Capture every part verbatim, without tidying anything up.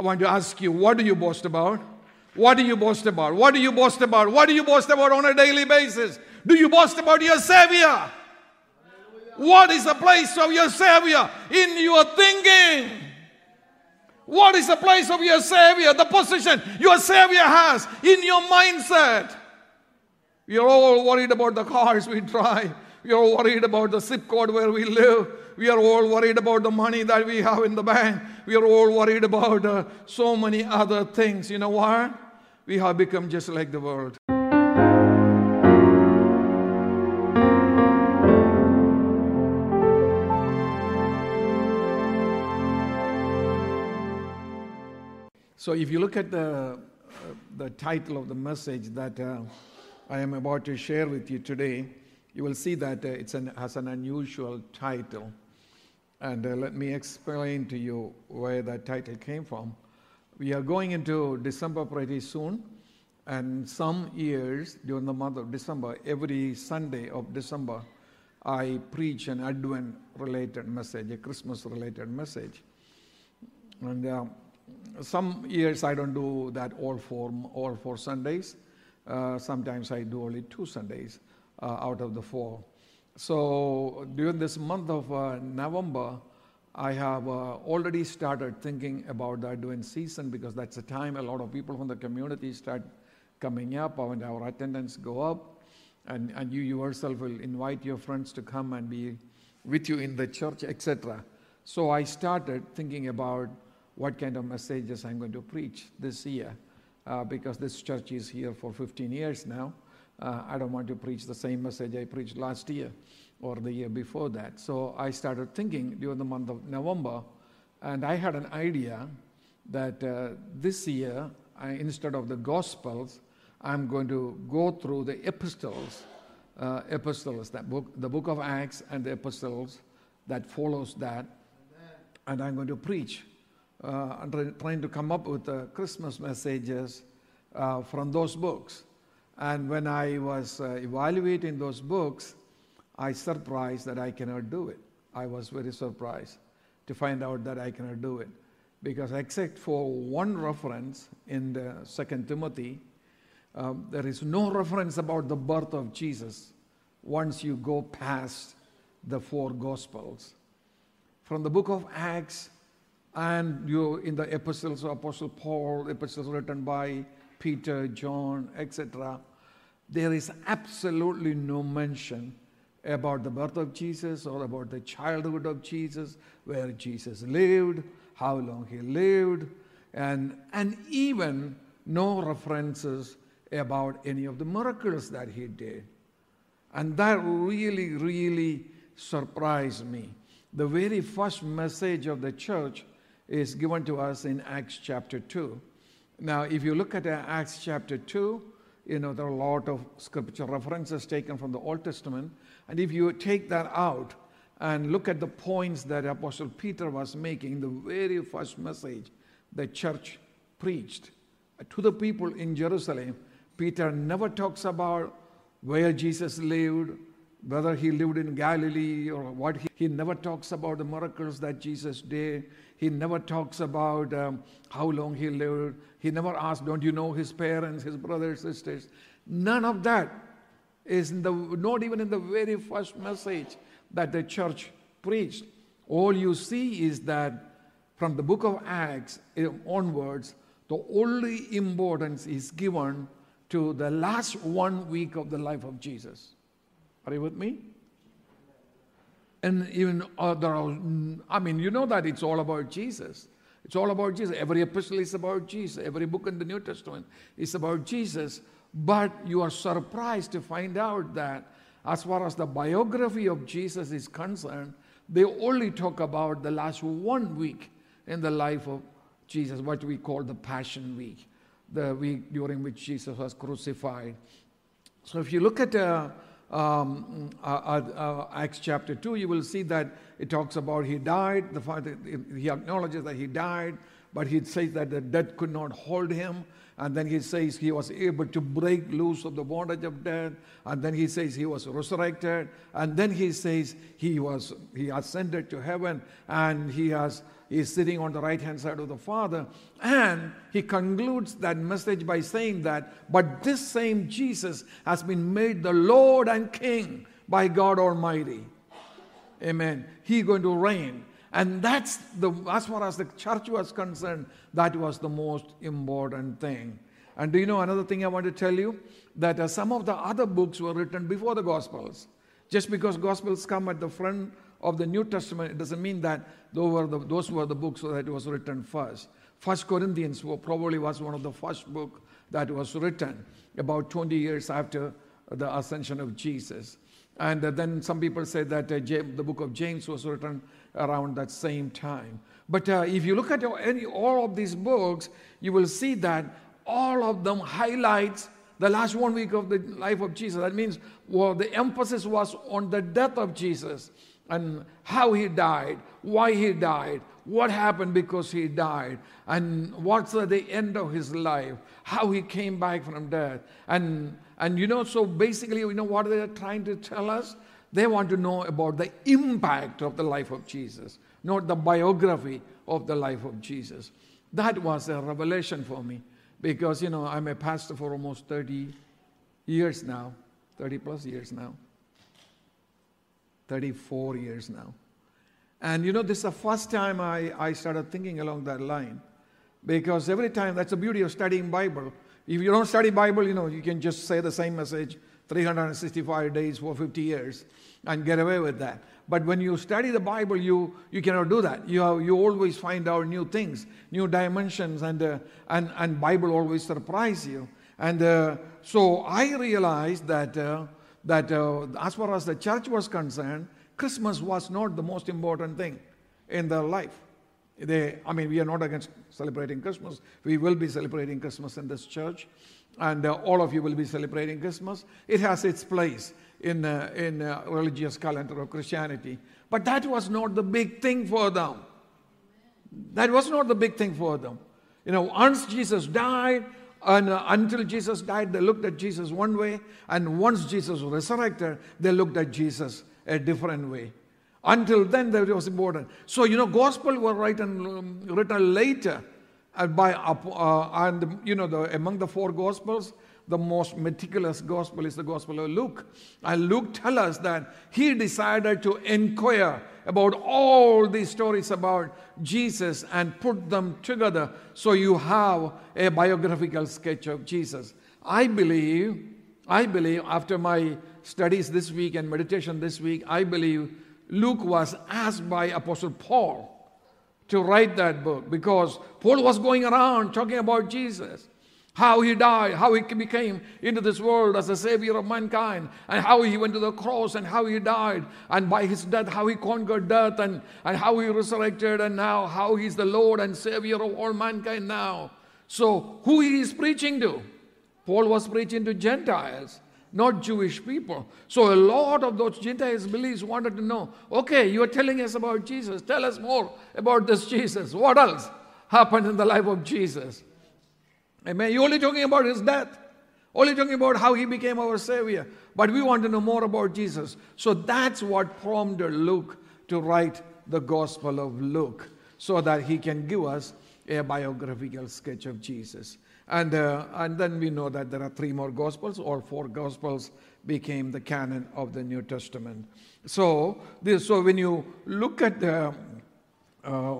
I want to ask you, what do you boast about? What do you boast about? What do you boast about? What do you boast about on a daily basis? Do you boast about your Savior? What is the place of your Savior in your thinking? What is the place of your Savior, the position your Savior has in your mindset? We are all worried about the cars we drive. We are all worried about the zip code where we live. We are all worried about the money that we have in the bank. We are all worried about uh, so many other things. You know what? We have become just like the world. So if you look at the, uh, the title of the message that uh, I am about to share with you today, you will see that uh, it's an, has an unusual title. And uh, let me explain to you where that title came from. We are going into December pretty soon. And some years during the month of December, every Sunday of December, I preach an Advent-related message, a Christmas-related message. And uh, some years I don't do that all four, all four Sundays. Uh, sometimes I do only two Sundays uh, out of the four. So during this month of uh, November, I have uh, already started thinking about the Advent season, because that's the time a lot of people from the community start coming up and our attendance go up. And, and you yourself will invite your friends to come and be with you in the church, et cetera. So I started thinking about what kind of messages I'm going to preach this year, uh, because this church is here for fifteen years now. Uh, I don't want to preach the same message I preached last year or the year before that. So I started thinking during the month of November, and I had an idea that uh, this year, I, instead of the Gospels, I'm going to go through the epistles, uh, epistles, that book, the book of Acts and the epistles that follows that, and I'm going to preach. Uh, and trying to come up with uh, Christmas messages uh, from those books. And when I was uh, evaluating those books, I was surprised that I cannot do it. I was very surprised to find out that I cannot do it. Because except for one reference in the Second Timothy, um, there is no reference about the birth of Jesus once you go past the four Gospels. From the book of Acts, and you in the epistles of Apostle Paul, epistles written by Peter, John, et cetera, there is absolutely no mention about the birth of Jesus or about the childhood of Jesus, where Jesus lived, how long he lived, and, and even no references about any of the miracles that he did. And that really, really surprised me. The very first message of the church is given to us in Acts chapter two. Now, if you look at Acts chapter two, you know, there are a lot of scripture references taken from the Old Testament. And if you take that out and look at the points that Apostle Peter was making, the very first message the church preached to the people in Jerusalem, Peter never talks about where Jesus lived, whether he lived in Galilee or what. He, he never talks about the miracles that Jesus did. He never talks about um, how long he lived. He never asked, don't you know his parents, his brothers, sisters? None of that is in the, not even in the very first message that the church preached. All you see is that from the book of Acts onwards, the only importance is given to the last one week of the life of Jesus. Are you with me? And even other, I mean, you know that it's all about Jesus. It's all about Jesus. Every epistle is about Jesus. Every book in the New Testament is about Jesus. But you are surprised to find out that as far as the biography of Jesus is concerned, they only talk about the last one week in the life of Jesus, what we call the Passion Week, the week during which Jesus was crucified. So if you look at Uh, Um, uh, uh, uh, Acts chapter two, you will see that it talks about he died. The fact that he acknowledges that he died, but he says that the death could not hold him. And then he says he was able to break loose of the bondage of death. And then he says he was resurrected. And then he says he was he ascended to heaven, and he has is sitting on the right hand side of the Father. And he concludes that message by saying that, but this same Jesus has been made the Lord and King by God Almighty. Amen. He's going to reign. And that's the, as far as the church was concerned, that was the most important thing. And do you know another thing I want to tell you? That uh, some of the other books were written before the Gospels. Just because Gospels come at the front of the New Testament, it doesn't mean that those were the, those were the books that was written first. First Corinthians probably was one of the first books that was written about twenty years after the ascension of Jesus. And uh, then some people say that uh, James, the book of James was written around that same time. But uh, if you look at any, all of these books, you will see that all of them highlights the last one week of the life of Jesus. That means well, the emphasis was on the death of Jesus and how he died, why he died, what happened because he died, and what's at the end of his life, how he came back from death. And, and you know, so basically, you know what they are trying to tell us? They want to know about the impact of the life of Jesus, not the biography of the life of Jesus. That was a revelation for me because, you know, I'm a pastor for almost thirty years now, thirty plus years now, thirty-four years now. And, you know, this is the first time I, I started thinking along that line because every time, that's the beauty of studying Bible. If you don't study Bible, you know, you can just say the same message three hundred sixty-five days for fifty years and get away with that. But when you study the Bible, you, you cannot do that. You have, you always find out new things, new dimensions, and, uh, and, and Bible always surprise you. And uh, so I realized that, uh, that uh, as far as the church was concerned, Christmas was not the most important thing in their life. They, I mean, we are not against celebrating Christmas. We will be celebrating Christmas in this church. And uh, all of you will be celebrating Christmas. It has its place in uh, in uh, religious calendar of Christianity. But that was not the big thing for them. That was not the big thing for them. You know, once Jesus died, and uh, until Jesus died, they looked at Jesus one way. And once Jesus resurrected, they looked at Jesus a different way. Until then, that was important. So, you know, gospel were written, um, written later. And, by, uh, and you know, the, among the four Gospels, the most meticulous Gospel is the Gospel of Luke. And Luke tells us that he decided to inquire about all these stories about Jesus and put them together so you have a biographical sketch of Jesus. I believe, I believe after my studies this week and meditation this week, I believe Luke was asked by Apostle Paul to write that book because Paul was going around talking about Jesus, how he died, how he became into this world as the savior of mankind, and how he went to the cross and how he died, and by his death, how he conquered death, and, and how he resurrected, and now how he's the Lord and savior of all mankind now. So who he is preaching to? Paul was preaching to Gentiles, not Jewish people. So a lot of those Gentile believers wanted to know, okay, you are telling us about Jesus. Tell us more about this Jesus. What else happened in the life of Jesus? Amen. You're only talking about his death. Only talking about how he became our Savior. But we want to know more about Jesus. So that's what prompted Luke to write the Gospel of Luke, so that he can give us a biographical sketch of Jesus. And, uh, and then we know that there are three more Gospels, or four Gospels became the canon of the New Testament. So, this, so when you look at the, uh,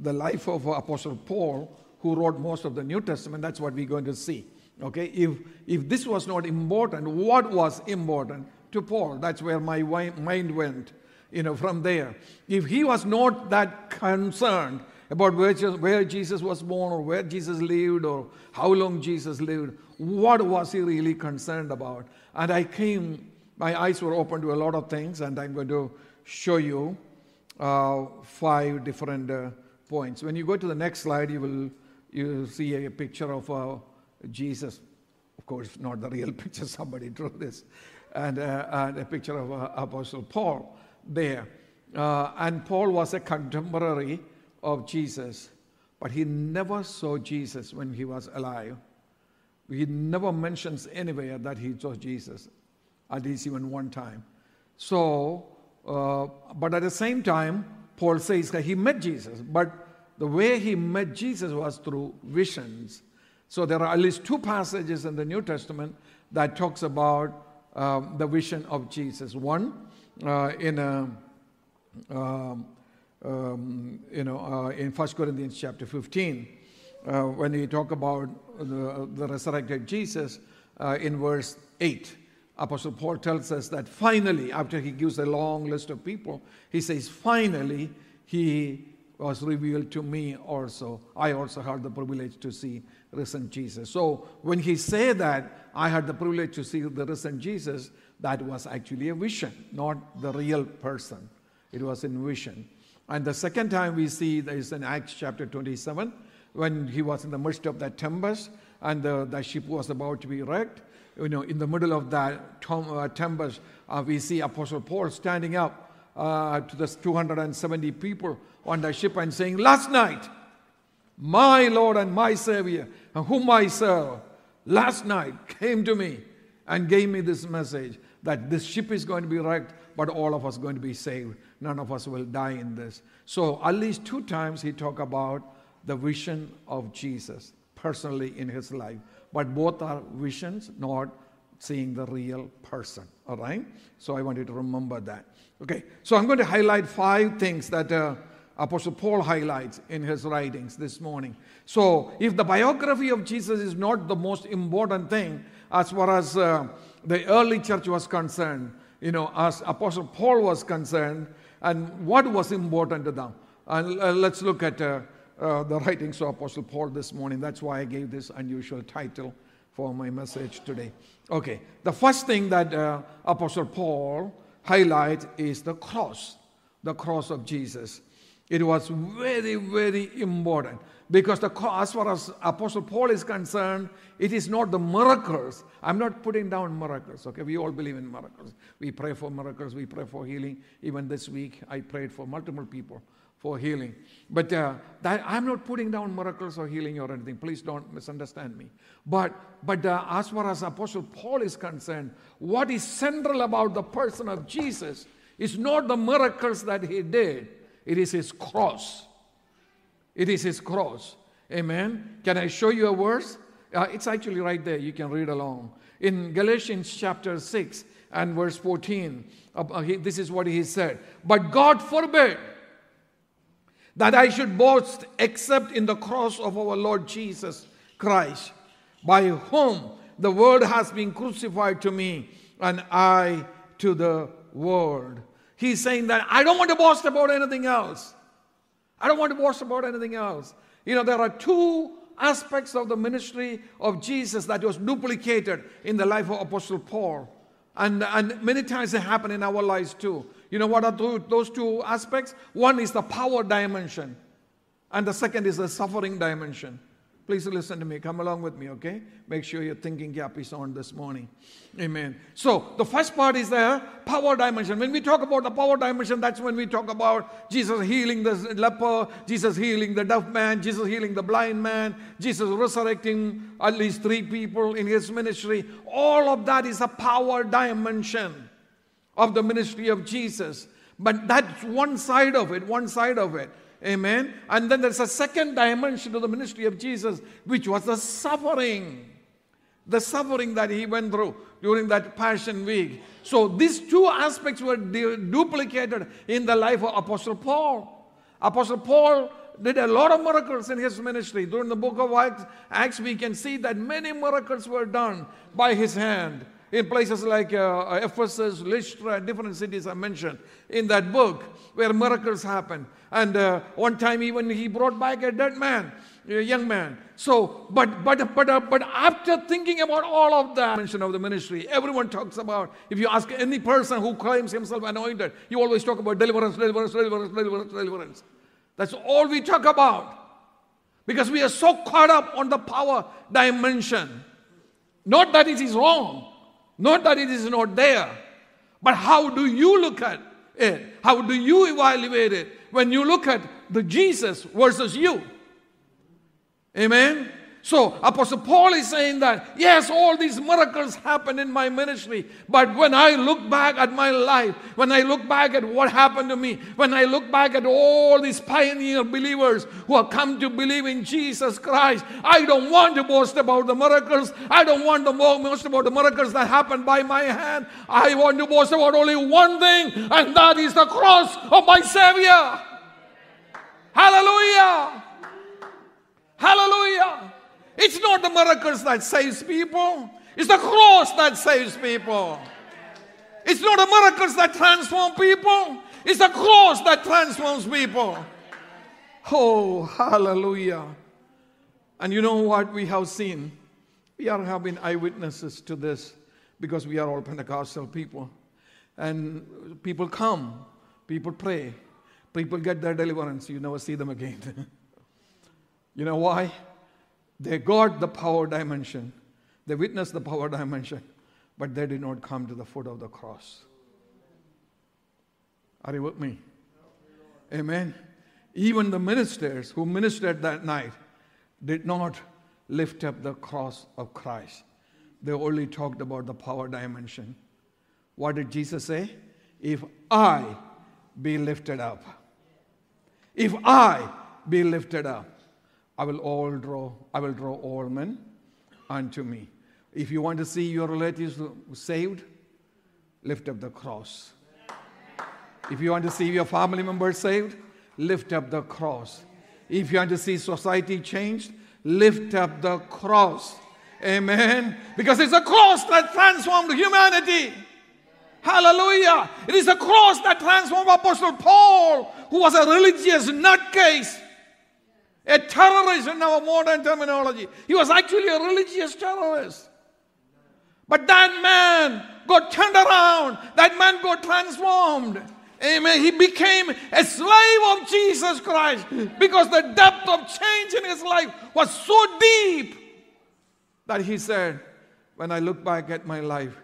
the life of Apostle Paul, who wrote most of the New Testament, that's what we're going to see. Okay, if, if this was not important, what was important to Paul? That's where my mind went, you know, from there. If he was not that concerned about where Jesus, where Jesus was born, or where Jesus lived, or how long Jesus lived, what was he really concerned about? And I came, my eyes were open to a lot of things, and I'm going to show you uh, five different uh, points. When you go to the next slide, you will you see a, a picture of uh, Jesus. Of course, not the real picture, somebody drew this. And, uh, and a picture of uh, Apostle Paul there. Uh, and Paul was a contemporary of Jesus, but he never saw Jesus when he was alive. He never mentions anywhere that he saw Jesus, at least even one time. So, uh, but at the same time, Paul says that he met Jesus, but the way he met Jesus was through visions. So there are at least two passages in the New Testament that talks about uh, the vision of Jesus. One, uh, in a, um, um, you know, uh, in First Corinthians chapter fifteen, uh, when we talk about the, the resurrected Jesus, uh, in verse eight, Apostle Paul tells us that finally, after he gives a long list of people, he says, finally, he was revealed to me also. I also had the privilege to see risen Jesus. So when he said that, I had the privilege to see the risen Jesus, that was actually a vision, not the real person. It was in vision. And the second time we see is in Acts chapter twenty-seven, when he was in the midst of that tempest, and the, the ship was about to be wrecked. You know, in the middle of that tempest, uh, we see Apostle Paul standing up uh, to the two hundred seventy people on the ship and saying, last night, my Lord and my Savior, whom I serve, last night came to me and gave me this message that this ship is going to be wrecked, but all of us are going to be saved. None of us will die in this. So at least two times he talked about the vision of Jesus personally in his life. But both are visions, not seeing the real person, all right? So I want you to remember that. Okay, so I'm going to highlight five things that uh, Apostle Paul highlights in his writings this morning. So if the biography of Jesus is not the most important thing as far as uh, the early church was concerned, you know, as Apostle Paul was concerned, and what was important to them. And uh, let's look at... Uh, Uh, the writings of Apostle Paul this morning. That's why I gave this unusual title for my message today. Okay, the first thing that uh, Apostle Paul highlights is the cross, the cross of Jesus. It was very, very important because the cross, as far as Apostle Paul is concerned, it is not the miracles. I'm not putting down miracles, okay? We all believe in miracles. We pray for miracles. We pray for healing. Even this week, I prayed for multiple people for healing. But uh, that, I'm not putting down miracles or healing or anything. Please don't misunderstand me. But, but uh, as far as Apostle Paul is concerned, what is central about the person of Jesus is not the miracles that he did. It is his cross. It is his cross. Amen. Can I show you a verse? Uh, it's actually right there. You can read along. In Galatians chapter six and verse fourteen, uh, he, this is what he said. But God forbid that I should boast except in the cross of our Lord Jesus Christ, by whom the world has been crucified to me and I to the world. He's saying that I don't want to boast about anything else. I don't want to boast about anything else. You know, there are two aspects of the ministry of Jesus that was duplicated in the life of Apostle Paul. And, and many times they happen in our lives too. You know what are those two aspects? One is the power dimension, and the second is the suffering dimension. Please listen to me. Come along with me, okay? Make sure your thinking cap is on this morning. Amen. So the first part is the power dimension. When we talk about the power dimension, that's when we talk about Jesus healing the leper, Jesus healing the deaf man, Jesus healing the blind man, Jesus resurrecting at least three people in his ministry. All of that is a power dimension of the ministry of Jesus. But that's one side of it, one side of it. Amen. And then there's a second dimension to the ministry of Jesus, which was the suffering. The suffering that he went through during that Passion Week. So these two aspects were du- duplicated in the life of Apostle Paul. Apostle Paul did a lot of miracles in his ministry. During the book of Acts, Acts we can see that many miracles were done by his hand. In places like uh, Ephesus, Lystra, different cities are mentioned in that book where miracles happen. And uh, one time even he brought back a dead man, a young man. So, but but but uh, but after thinking about all of that mention of the ministry, everyone talks about, if you ask any person who claims himself anointed, you always talk about deliverance, deliverance, deliverance, deliverance, deliverance. That's all we talk about. Because we are so caught up on the power dimension. Not that it is wrong. Not that it is not there, but how do you look at it? How do you evaluate it when you look at the Jesus versus you? Amen? So Apostle Paul is saying that, yes, all these miracles happened in my ministry, but when I look back at my life, when I look back at what happened to me, when I look back at all these pioneer believers who have come to believe in Jesus Christ, I don't want to boast about the miracles. I don't want to boast about the miracles that happened by my hand. I want to boast about only one thing, and that is the cross of my Savior. Hallelujah! Hallelujah! It's not the miracles that saves people. It's the cross that saves people. It's not the miracles that transform people. It's the cross that transforms people. Oh, hallelujah. And you know what we have seen? We are having eyewitnesses to this because we are all Pentecostal people. And people come, people pray, people get their deliverance. You never see them again. You know why? They got the power dimension. They witnessed the power dimension, but they did not come to the foot of the cross. Are you with me? Amen. Even the ministers who ministered that night did not lift up the cross of Christ. They only talked about the power dimension. What did Jesus say? If I be lifted up, if I be lifted up, I will all draw, I will draw all men unto me. If you want to see your relatives saved, lift up the cross. If you want to see your family members saved, lift up the cross. If you want to see society changed, lift up the cross. Amen. Because it's a cross that transformed humanity. Hallelujah. It is a cross that transformed Apostle Paul, who was a religious nutcase. A terrorist in our modern terminology. He was actually a religious terrorist. But that man got turned around. That man got transformed. Amen. He became a slave of Jesus Christ because the depth of change in his life was so deep that he said, when I look back at my life,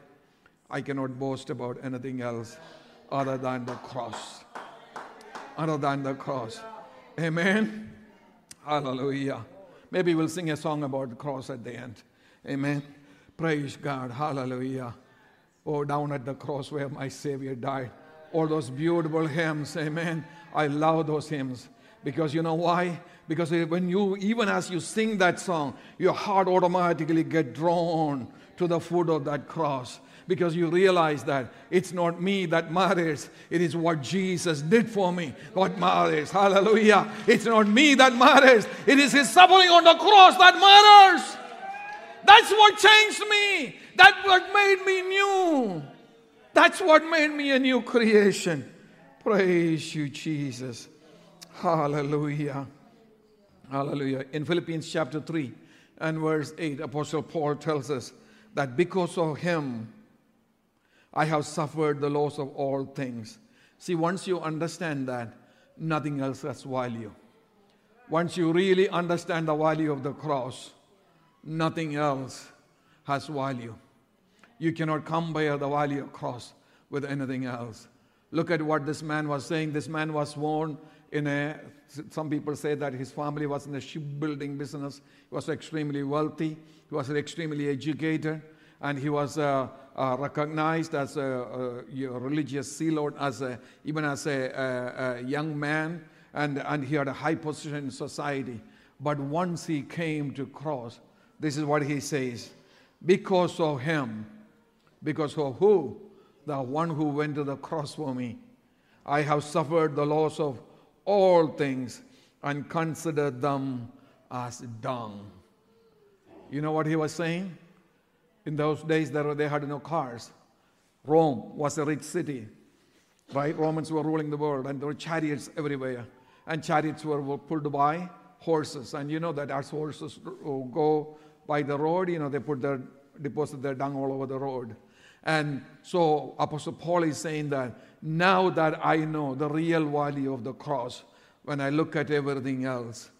I cannot boast about anything else other than the cross. Other than the cross. Amen. Hallelujah. Maybe we'll sing a song about the cross at the end. Amen. Praise God. Hallelujah. Oh, down at the cross where my Savior died. All those beautiful hymns. Amen. I love those hymns. Because you know why? Because when you, even as you sing that song, your heart automatically gets drawn to the foot of that cross. Because you realize that it's not me that matters. It is what Jesus did for me that matters. Hallelujah. It's not me that matters. It is His suffering on the cross that matters. That's what changed me. That's what made me new. That's what made me a new creation. Praise you, Jesus. Hallelujah. Hallelujah. In Philippians chapter three and verse eight, Apostle Paul tells us that because of Him, I have suffered the loss of all things. See, once you understand that, nothing else has value. Once you really understand the value of the cross, nothing else has value. You cannot compare the value of cross with anything else. Look at what this man was saying. This man was born in a, some people say that his family was in the shipbuilding business. He was extremely wealthy. He was extremely educated. And he was uh, uh, recognized as a, a religious sea lord, as a, even as a, a, a young man, and, and he had a high position in society. But once he came to cross, this is what he says, because of Him, because of who? The one who went to the cross for me. I have suffered the loss of all things and considered them as dung. You know what he was saying? In those days, they had no cars. Rome was a rich city, right? Romans were ruling the world, and there were chariots everywhere. And chariots were, were pulled by horses. And you know that as horses go by the road, you know, they put their, deposit their dung all over the road. And so Apostle Paul is saying that, now that I know the real value of the cross, when I look at everything else,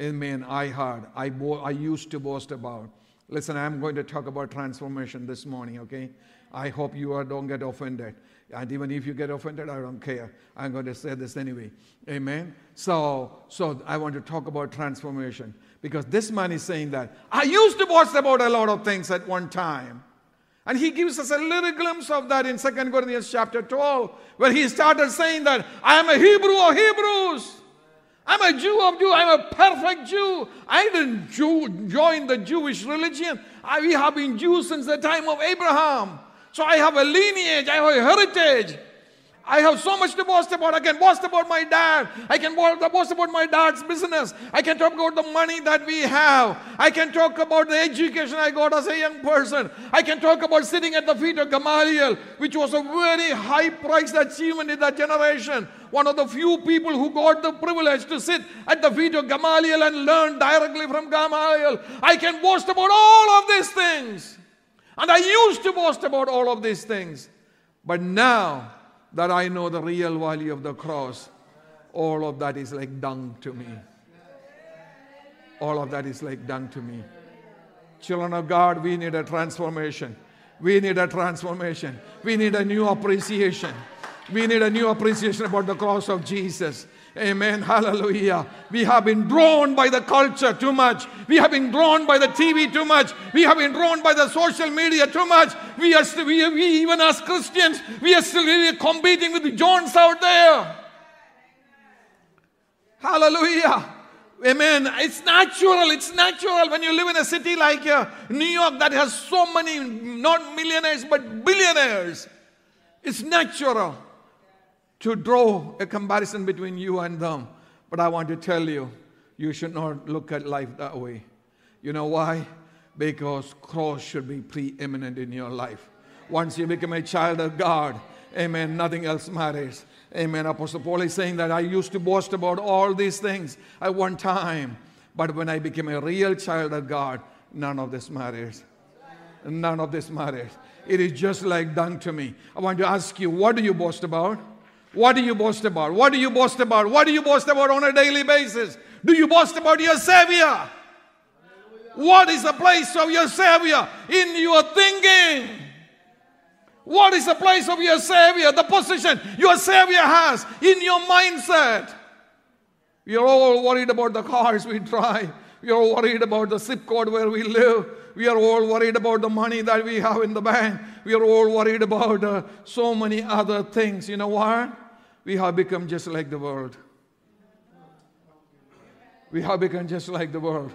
amen, I heard, I, bo- I used to boast about. Listen, I'm going to talk about transformation this morning, okay? I hope you are, don't get offended. And even if you get offended, I don't care. I'm going to say this anyway. Amen. So, so I want to talk about transformation. Because this man is saying that, I used to boast about a lot of things at one time. And he gives us a little glimpse of that in Second Corinthians chapter twelve, where he started saying that, I am a Hebrew of Hebrews. I'm a Jew of Jews. I'm a perfect Jew. I didn't Jew, join the Jewish religion. I, we have been Jews since the time of Abraham. So I have a lineage. I have a heritage. I have so much to boast about. I can boast about my dad. I can boast about my dad's business. I can talk about the money that we have. I can talk about the education I got as a young person. I can talk about sitting at the feet of Gamaliel, which was a very high-priced achievement in that generation. One of the few people who got the privilege to sit at the feet of Gamaliel and learn directly from Gamaliel. I can boast about all of these things. And I used to boast about all of these things. But now that I know the real value of the cross, all of that is like dung to me. All of that is like dung to me. Children of God, we need a transformation. We need a transformation. We need a new appreciation. We need a new appreciation about the cross of Jesus. Amen. Hallelujah. We have been drawn by the culture too much. We have been drawn by the T V too much. We have been drawn by the social media too much. We are still, we, we, even as Christians, we are still really competing with the Jones out there. Hallelujah. Amen. It's natural. It's natural when you live in a city like uh, New York that has so many, not millionaires, but billionaires. It's natural to draw a comparison between you and them. But I want to tell you, you should not look at life that way. You know why? Because cross should be preeminent in your life. Once you become a child of God, amen, nothing else matters. Amen. Apostle Paul is saying that I used to boast about all these things at one time. But when I became a real child of God, none of this matters. None of this matters. It is just like dung to me. I want to ask you, what do you boast about? What do you boast about? What do you boast about? What do you boast about on a daily basis? Do you boast about your Savior? What is the place of your Savior in your thinking? What is the place of your Savior, the position your Savior has in your mindset? We are all worried about the cars we drive. We are worried about the zip code where we live. We are all worried about the money that we have in the bank. We are all worried about uh, so many other things. You know what? We have become just like the world. We have become just like the world.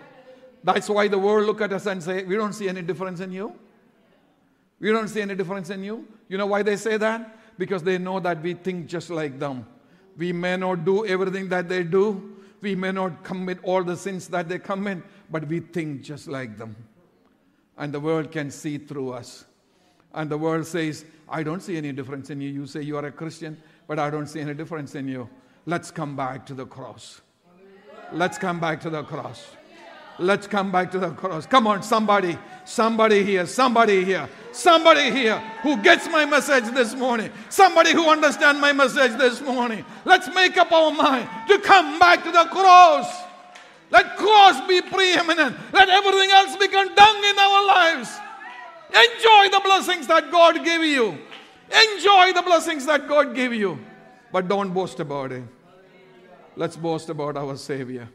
That's why the world look at us and say, we don't see any difference in you. We don't see any difference in you. You know why they say that? Because they know that we think just like them. We may not do everything that they do. We may not commit all the sins that they commit, but we think just like them. And the world can see through us. And the world says, I don't see any difference in you. You say you are a Christian, but I don't see any difference in you. Let's come back to the cross. Let's come back to the cross. Let's come back to the cross. Come on, somebody, somebody here, somebody here, somebody here who gets my message this morning. Somebody who understands my message this morning. Let's make up our mind to come back to the cross. Let cross be preeminent. Let everything else become dung in our lives. Enjoy the blessings that God gave you. Enjoy the blessings that God gave you. But don't boast about it. Let's boast about our Savior.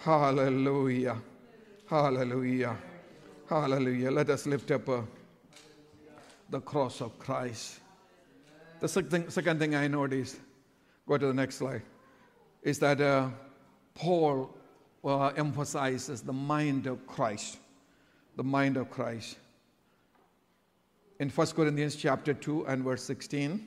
Hallelujah. Hallelujah. Hallelujah. Let us lift up uh, the cross of Christ. The second, second thing I noticed, go to the next slide, is that uh, Paul uh, emphasizes the mind of Christ. The mind of Christ. In First Corinthians chapter two and verse sixteen,